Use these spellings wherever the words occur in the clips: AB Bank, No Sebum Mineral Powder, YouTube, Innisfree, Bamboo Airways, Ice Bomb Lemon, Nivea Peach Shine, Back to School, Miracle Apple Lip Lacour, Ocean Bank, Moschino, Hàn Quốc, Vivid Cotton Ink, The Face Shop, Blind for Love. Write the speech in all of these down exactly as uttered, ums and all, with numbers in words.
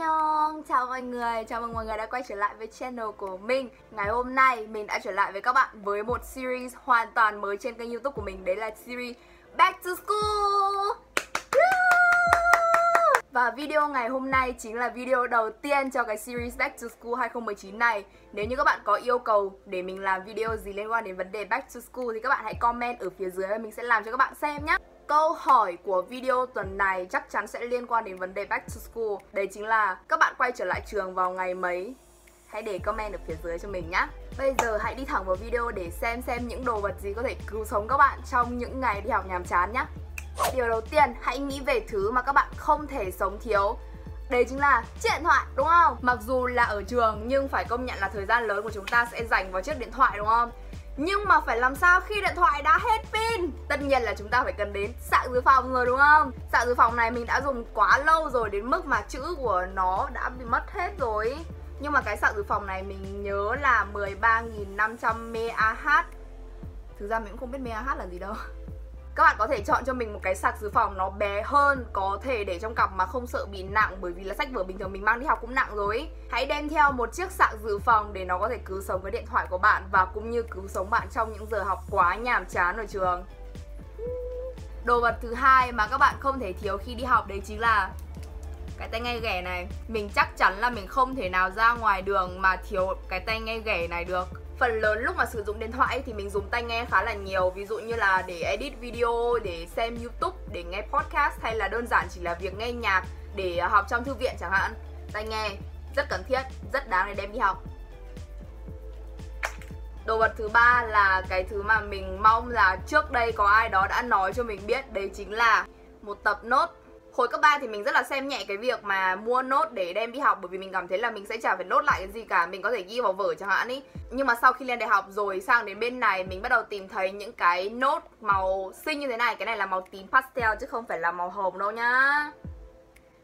Annyeong, chào mọi người, chào mừng mọi người đã quay trở lại với channel của mình. Ngày hôm nay mình đã trở lại với các bạn với một series hoàn toàn mới trên kênh YouTube của mình. Đấy là series Back to School. Và video ngày hôm nay chính là video đầu tiên cho cái series Back to School hai không một chín này. Nếu như các bạn có yêu cầu để mình làm video gì liên quan đến vấn đề Back to School thì các bạn hãy comment ở phía dưới và mình sẽ làm cho các bạn xem nhé. Câu hỏi của video tuần này chắc chắn sẽ liên quan đến vấn đề Back to School. Đấy chính là các bạn quay trở lại trường vào ngày mấy? Hãy để comment ở phía dưới cho mình nhé. Bây giờ hãy đi thẳng vào video để xem xem những đồ vật gì có thể cứu sống các bạn trong những ngày đi học nhàm chán nhé. Điều đầu tiên, hãy nghĩ về thứ mà các bạn không thể sống thiếu. Đấy chính là chiếc điện thoại, đúng không? Mặc dù là ở trường nhưng phải công nhận là thời gian lớn của chúng ta sẽ dành vào chiếc điện thoại, đúng không? Nhưng mà phải làm sao khi điện thoại đã hết pin? Tất nhiên là chúng ta phải cần đến sạc dự phòng rồi, đúng không? Sạc dự phòng này mình đã dùng quá lâu rồi đến mức mà chữ của nó đã bị mất hết rồi ý. Nhưng mà cái sạc dự phòng này mình nhớ là mười ba nghìn năm trăm mê-ga-héc. Thực ra mình cũng không biết mê-ga-héc là gì đâu. Các bạn có thể chọn cho mình một cái sạc dự phòng nó bé hơn, có thể để trong cặp mà không sợ bị nặng, bởi vì là sách vở bình thường mình mang đi học cũng nặng rồi ý. Hãy đem theo một chiếc sạc dự phòng để nó có thể cứu sống cái điện thoại của bạn và cũng như cứu sống bạn trong những giờ học quá nhàm chán ở trường. Đồ vật thứ hai mà các bạn không thể thiếu khi đi học đấy chính là cái tai nghe ghẻ này. Mình chắc chắn là mình không thể nào ra ngoài đường mà thiếu cái tai nghe ghẻ này được. Phần lớn lúc mà sử dụng điện thoại thì mình dùng tai nghe khá là nhiều. Ví dụ như là để edit video, để xem YouTube, để nghe podcast, hay là đơn giản chỉ là việc nghe nhạc để học trong thư viện chẳng hạn. Tai nghe rất cần thiết, rất đáng để đem đi học. Đồ vật thứ ba là cái thứ mà mình mong là trước đây có ai đó đã nói cho mình biết. Đấy chính là một tập nốt. Hồi cấp ba thì mình rất là xem nhẹ cái việc mà mua nốt để đem đi học, bởi vì mình cảm thấy là mình sẽ chả phải nốt lại cái gì cả, mình có thể ghi vào vở chẳng hạn ý. Nhưng mà sau khi lên đại học rồi sang đến bên này mình bắt đầu tìm thấy những cái nốt màu xinh như thế này. Cái này là màu tím pastel chứ không phải là màu hồng đâu nhá.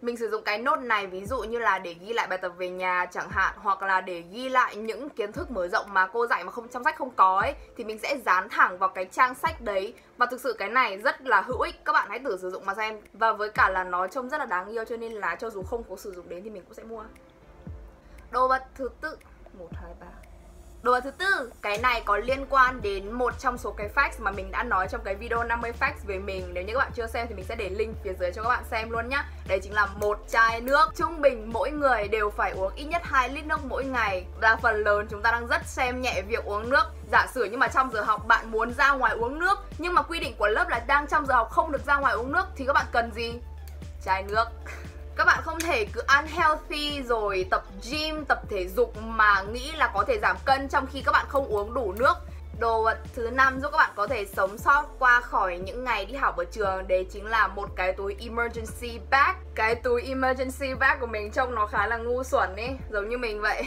Mình sử dụng cái nốt này ví dụ như là để ghi lại bài tập về nhà chẳng hạn, hoặc là để ghi lại những kiến thức mở rộng mà cô dạy mà không trong sách không có ấy, thì mình sẽ dán thẳng vào cái trang sách đấy. Và thực sự cái này rất là hữu ích, các bạn hãy thử sử dụng mà xem. Và với cả là nó trông rất là đáng yêu cho nên là cho dù không có sử dụng đến thì mình cũng sẽ mua. Đồ vật thứ tư, một, hai, ba. Đồ vật thứ tư, cái này có liên quan đến một trong số cái facts mà mình đã nói trong cái video năm mươi facts về mình. Nếu như các bạn chưa xem thì mình sẽ để link phía dưới cho các bạn xem luôn nhá. Đấy chính là một chai nước. Trung bình mỗi người đều phải uống ít nhất hai lít nước mỗi ngày. Và phần lớn chúng ta đang rất xem nhẹ việc uống nước. Giả sử nhưng mà trong giờ học bạn muốn ra ngoài uống nước, nhưng mà quy định của lớp là đang trong giờ học không được ra ngoài uống nước, thì các bạn cần gì? Chai nước. Các bạn không thể cứ unhealthy rồi tập gym, tập thể dục mà nghĩ là có thể giảm cân trong khi các bạn không uống đủ nước. Đồ vật thứ năm giúp các bạn có thể sống sót qua khỏi những ngày đi học ở trường, đấy chính là một cái túi emergency bag. Cái túi emergency bag của mình trông nó khá là ngu xuẩn ý, giống như mình vậy.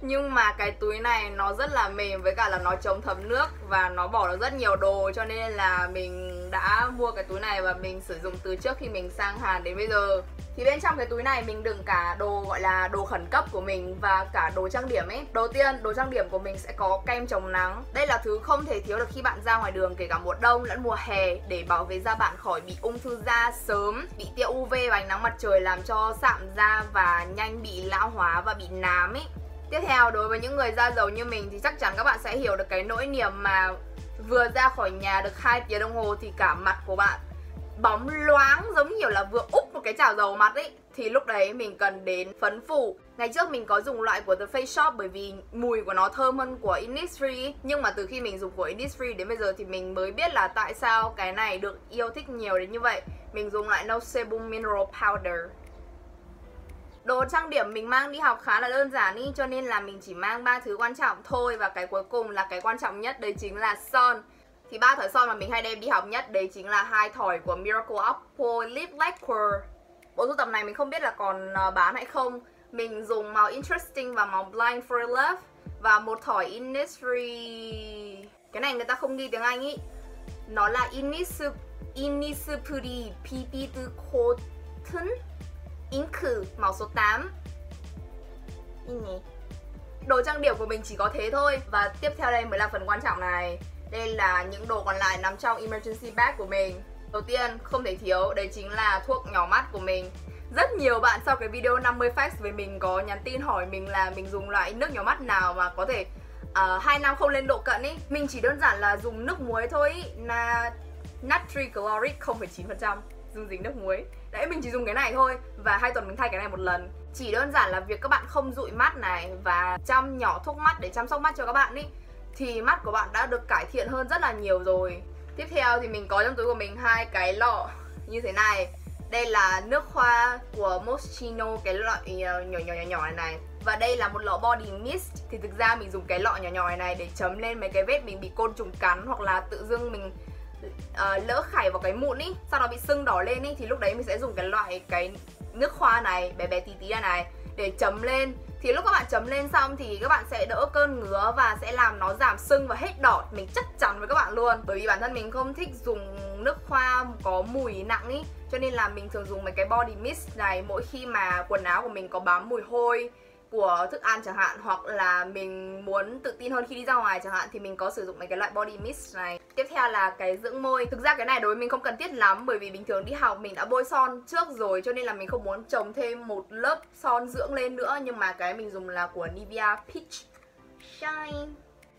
Nhưng mà cái túi này nó rất là mềm, với cả là nó chống thấm nước và nó bỏ được rất nhiều đồ, cho nên là mình đã mua cái túi này và mình sử dụng từ trước khi mình sang Hàn đến bây giờ. Thì bên trong cái túi này mình đựng cả đồ gọi là đồ khẩn cấp của mình và cả đồ trang điểm ấy. Đầu tiên, đồ trang điểm của mình sẽ có kem chống nắng. Đây là thứ không thể thiếu được khi bạn ra ngoài đường kể cả mùa đông lẫn mùa hè, để bảo vệ da bạn khỏi bị ung thư da sớm, bị tia u vê và ánh nắng mặt trời làm cho sạm da và nhanh bị lão hóa và bị nám ấy. Tiếp theo, đối với những người da dầu như mình thì chắc chắn các bạn sẽ hiểu được cái nỗi niềm mà vừa ra khỏi nhà được hai tiếng đồng hồ thì cả mặt của bạn bóng loáng giống như là vừa úp một cái chảo dầu mặt ấy. Thì lúc đấy mình cần đến phấn phủ. Ngày trước mình có dùng loại của The Face Shop bởi vì mùi của nó thơm hơn của Innisfree. Nhưng mà từ khi mình dùng của Innisfree đến bây giờ thì mình mới biết là tại sao cái này được yêu thích nhiều đến như vậy. Mình dùng loại No Sebum Mineral Powder. Đồ trang điểm mình mang đi học khá là đơn giản ý, cho nên là mình chỉ mang ba thứ quan trọng thôi. Và cái cuối cùng là cái quan trọng nhất, đấy chính là son. Thì ba thỏi son mà mình hay đem đi học nhất đấy chính là hai thỏi của Miracle Apple Lip Lacour. Bộ sưu tập này mình không biết là còn bán hay không. Mình dùng màu Interesting và màu Blind for Love và một thỏi Innisfree. Cái này người ta không ghi tiếng Anh ý. Nó là Innisfree Innisfree Vivid Cotton Ink màu số tám. Đồ trang điểm của mình chỉ có thế thôi. Và tiếp theo đây mới là phần quan trọng này. Đây là những đồ còn lại nằm trong emergency bag của mình. Đầu tiên không thể thiếu đấy chính là thuốc nhỏ mắt của mình. Rất nhiều bạn sau cái video năm mươi facts với mình có nhắn tin hỏi mình là mình dùng loại nước nhỏ mắt nào mà có thể uh, hai năm không lên độ cận ý. Mình chỉ đơn giản là dùng nước muối thôi ý, là natri chloric không phẩy chín phần trăm dung dính nước muối. Đấy, mình chỉ dùng cái này thôi và hai tuần mình thay cái này một lần. Chỉ đơn giản là việc các bạn không dụi mắt này và chăm nhỏ thuốc mắt để chăm sóc mắt cho các bạn ý, thì mắt của bạn đã được cải thiện hơn rất là nhiều rồi. Tiếp theo thì mình có trong túi của mình hai cái lọ như thế này. Đây là nước hoa của Moschino, cái loại nhỏ nhỏ nhỏ nhỏ này này. Và đây là một lọ body mist. Thì thực ra mình dùng cái lọ nhỏ nhỏ này này để chấm lên mấy cái vết mình bị côn trùng cắn, hoặc là tự dưng mình uh, lỡ khảy vào cái mụn ý, sau đó bị sưng đỏ lên ý, thì lúc đấy mình sẽ dùng cái loại cái nước hoa này, bé bé tí tí này này, để chấm lên. Thì lúc các bạn chấm lên xong thì các bạn sẽ đỡ cơn ngứa và sẽ làm nó giảm sưng và hết đỏ. Mình chắc chắn với các bạn luôn. Bởi vì bản thân mình không thích dùng nước hoa có mùi nặng ý, cho nên là mình thường dùng mấy cái body mist này mỗi khi mà quần áo của mình có bám mùi hôi của thức ăn chẳng hạn, hoặc là mình muốn tự tin hơn khi đi ra ngoài chẳng hạn, thì mình có sử dụng mấy cái loại body mist này. Tiếp theo là cái dưỡng môi. Thực ra cái này đối với mình không cần thiết lắm, bởi vì bình thường đi học mình đã bôi son trước rồi, cho nên là mình không muốn chồng thêm một lớp son dưỡng lên nữa. Nhưng mà cái mình dùng là của Nivea Peach Shine.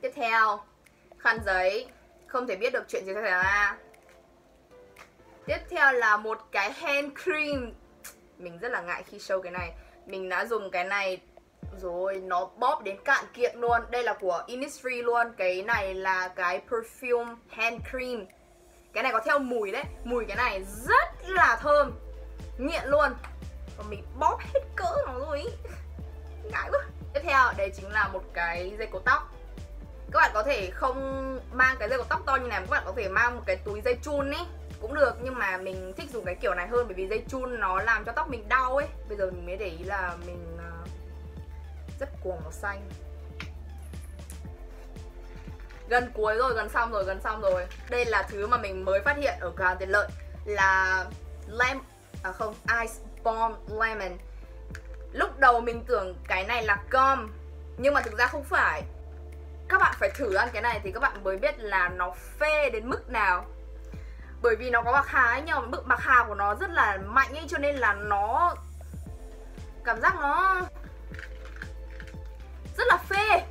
Tiếp theo, khăn giấy. Không thể biết được chuyện gì xảy ra. Tiếp theo là một cái hand cream. Mình rất là ngại khi show cái này. Mình đã dùng cái này rồi, nó bóp đến cạn kiệt luôn. Đây là của Innisfree luôn. Cái này là cái perfume hand cream. Cái này có theo mùi đấy. Mùi cái này rất là thơm, nghiện luôn. Còn mình bóp hết cỡ nó rồi ý. Ngại quá. Tiếp theo đấy chính là một cái dây cột tóc. Các bạn có thể không mang cái dây cột tóc to như này, các bạn có thể mang một cái túi dây chun ý cũng được, nhưng mà mình thích dùng cái kiểu này hơn, bởi vì dây chun nó làm cho tóc mình đau ấy. Bây giờ mình mới để ý là mình rất cuồng màu xanh. Gần cuối rồi, gần xong rồi, gần xong rồi. Đây là thứ mà mình mới phát hiện ở cửa hàng tiện lợi là lem à không, Ice Bomb Lemon. Lúc đầu mình tưởng cái này là gum, nhưng mà thực ra không phải. Các bạn phải thử ăn cái này thì các bạn mới biết là nó phê đến mức nào. Bởi vì nó có bạc hà ấy, nhưng mà bạc hà của nó rất là mạnh ấy, cho nên là nó cảm giác nó rất là phê.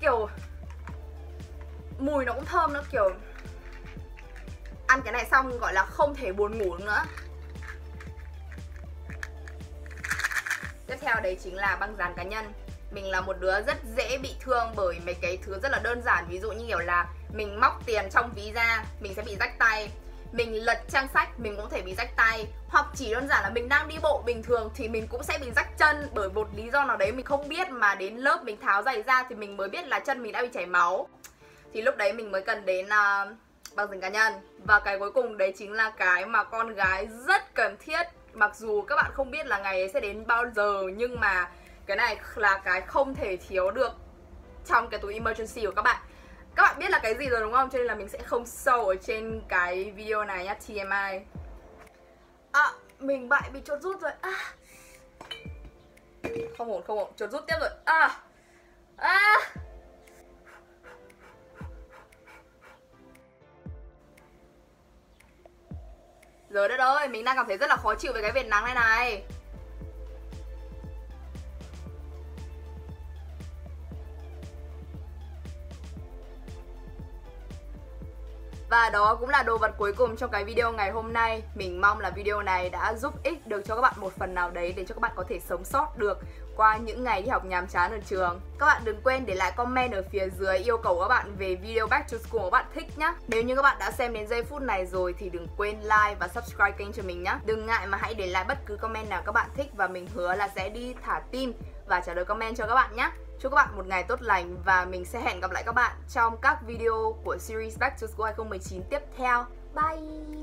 Kiểu mùi nó cũng thơm nữa, kiểu ăn cái này xong gọi là không thể buồn ngủ nữa. Tiếp theo đấy chính là băng dán cá nhân. Mình là một đứa rất dễ bị thương bởi mấy cái thứ rất là đơn giản. Ví dụ như kiểu là mình móc tiền trong ví ra, mình sẽ bị rách tay. Mình lật trang sách, mình cũng có thể bị rách tay. Hoặc chỉ đơn giản là mình đang đi bộ bình thường thì mình cũng sẽ bị rách chân, bởi một lý do nào đấy mình không biết, mà đến lớp mình tháo giày ra thì mình mới biết là chân mình đã bị chảy máu. Thì lúc đấy mình mới cần đến uh, băng dính cá nhân. Và cái cuối cùng đấy chính là cái mà con gái rất cần thiết. Mặc dù các bạn không biết là ngày ấy sẽ đến bao giờ, nhưng mà cái này là cái không thể thiếu được trong cái túi emergency của các bạn. Các bạn biết là cái gì rồi đúng không? Cho nên là mình sẽ không show ở trên cái video này nhá, tê em i. À, mình bại bị chốt rút rồi. À. Không ổn, không ổn, chốt rút tiếp rồi. À. À. Rồi đất ơi, mình đang cảm thấy rất là khó chịu với cái vệt nắng này này. Và đó cũng là đồ vật cuối cùng trong cái video ngày hôm nay. Mình mong là video này đã giúp ích được cho các bạn một phần nào đấy, để cho các bạn có thể sống sót được qua những ngày đi học nhàm chán ở trường. Các bạn đừng quên để lại comment ở phía dưới yêu cầu các bạn về video Back to School các bạn thích nhá. Nếu như các bạn đã xem đến giây phút này rồi thì đừng quên like và subscribe kênh cho mình nhá. Đừng ngại mà hãy để lại bất cứ comment nào các bạn thích, và mình hứa là sẽ đi thả tim và trả lời comment cho các bạn nhá. Chúc các bạn một ngày tốt lành, và mình sẽ hẹn gặp lại các bạn trong các video của series Back to School hai không một chín tiếp theo. Bye!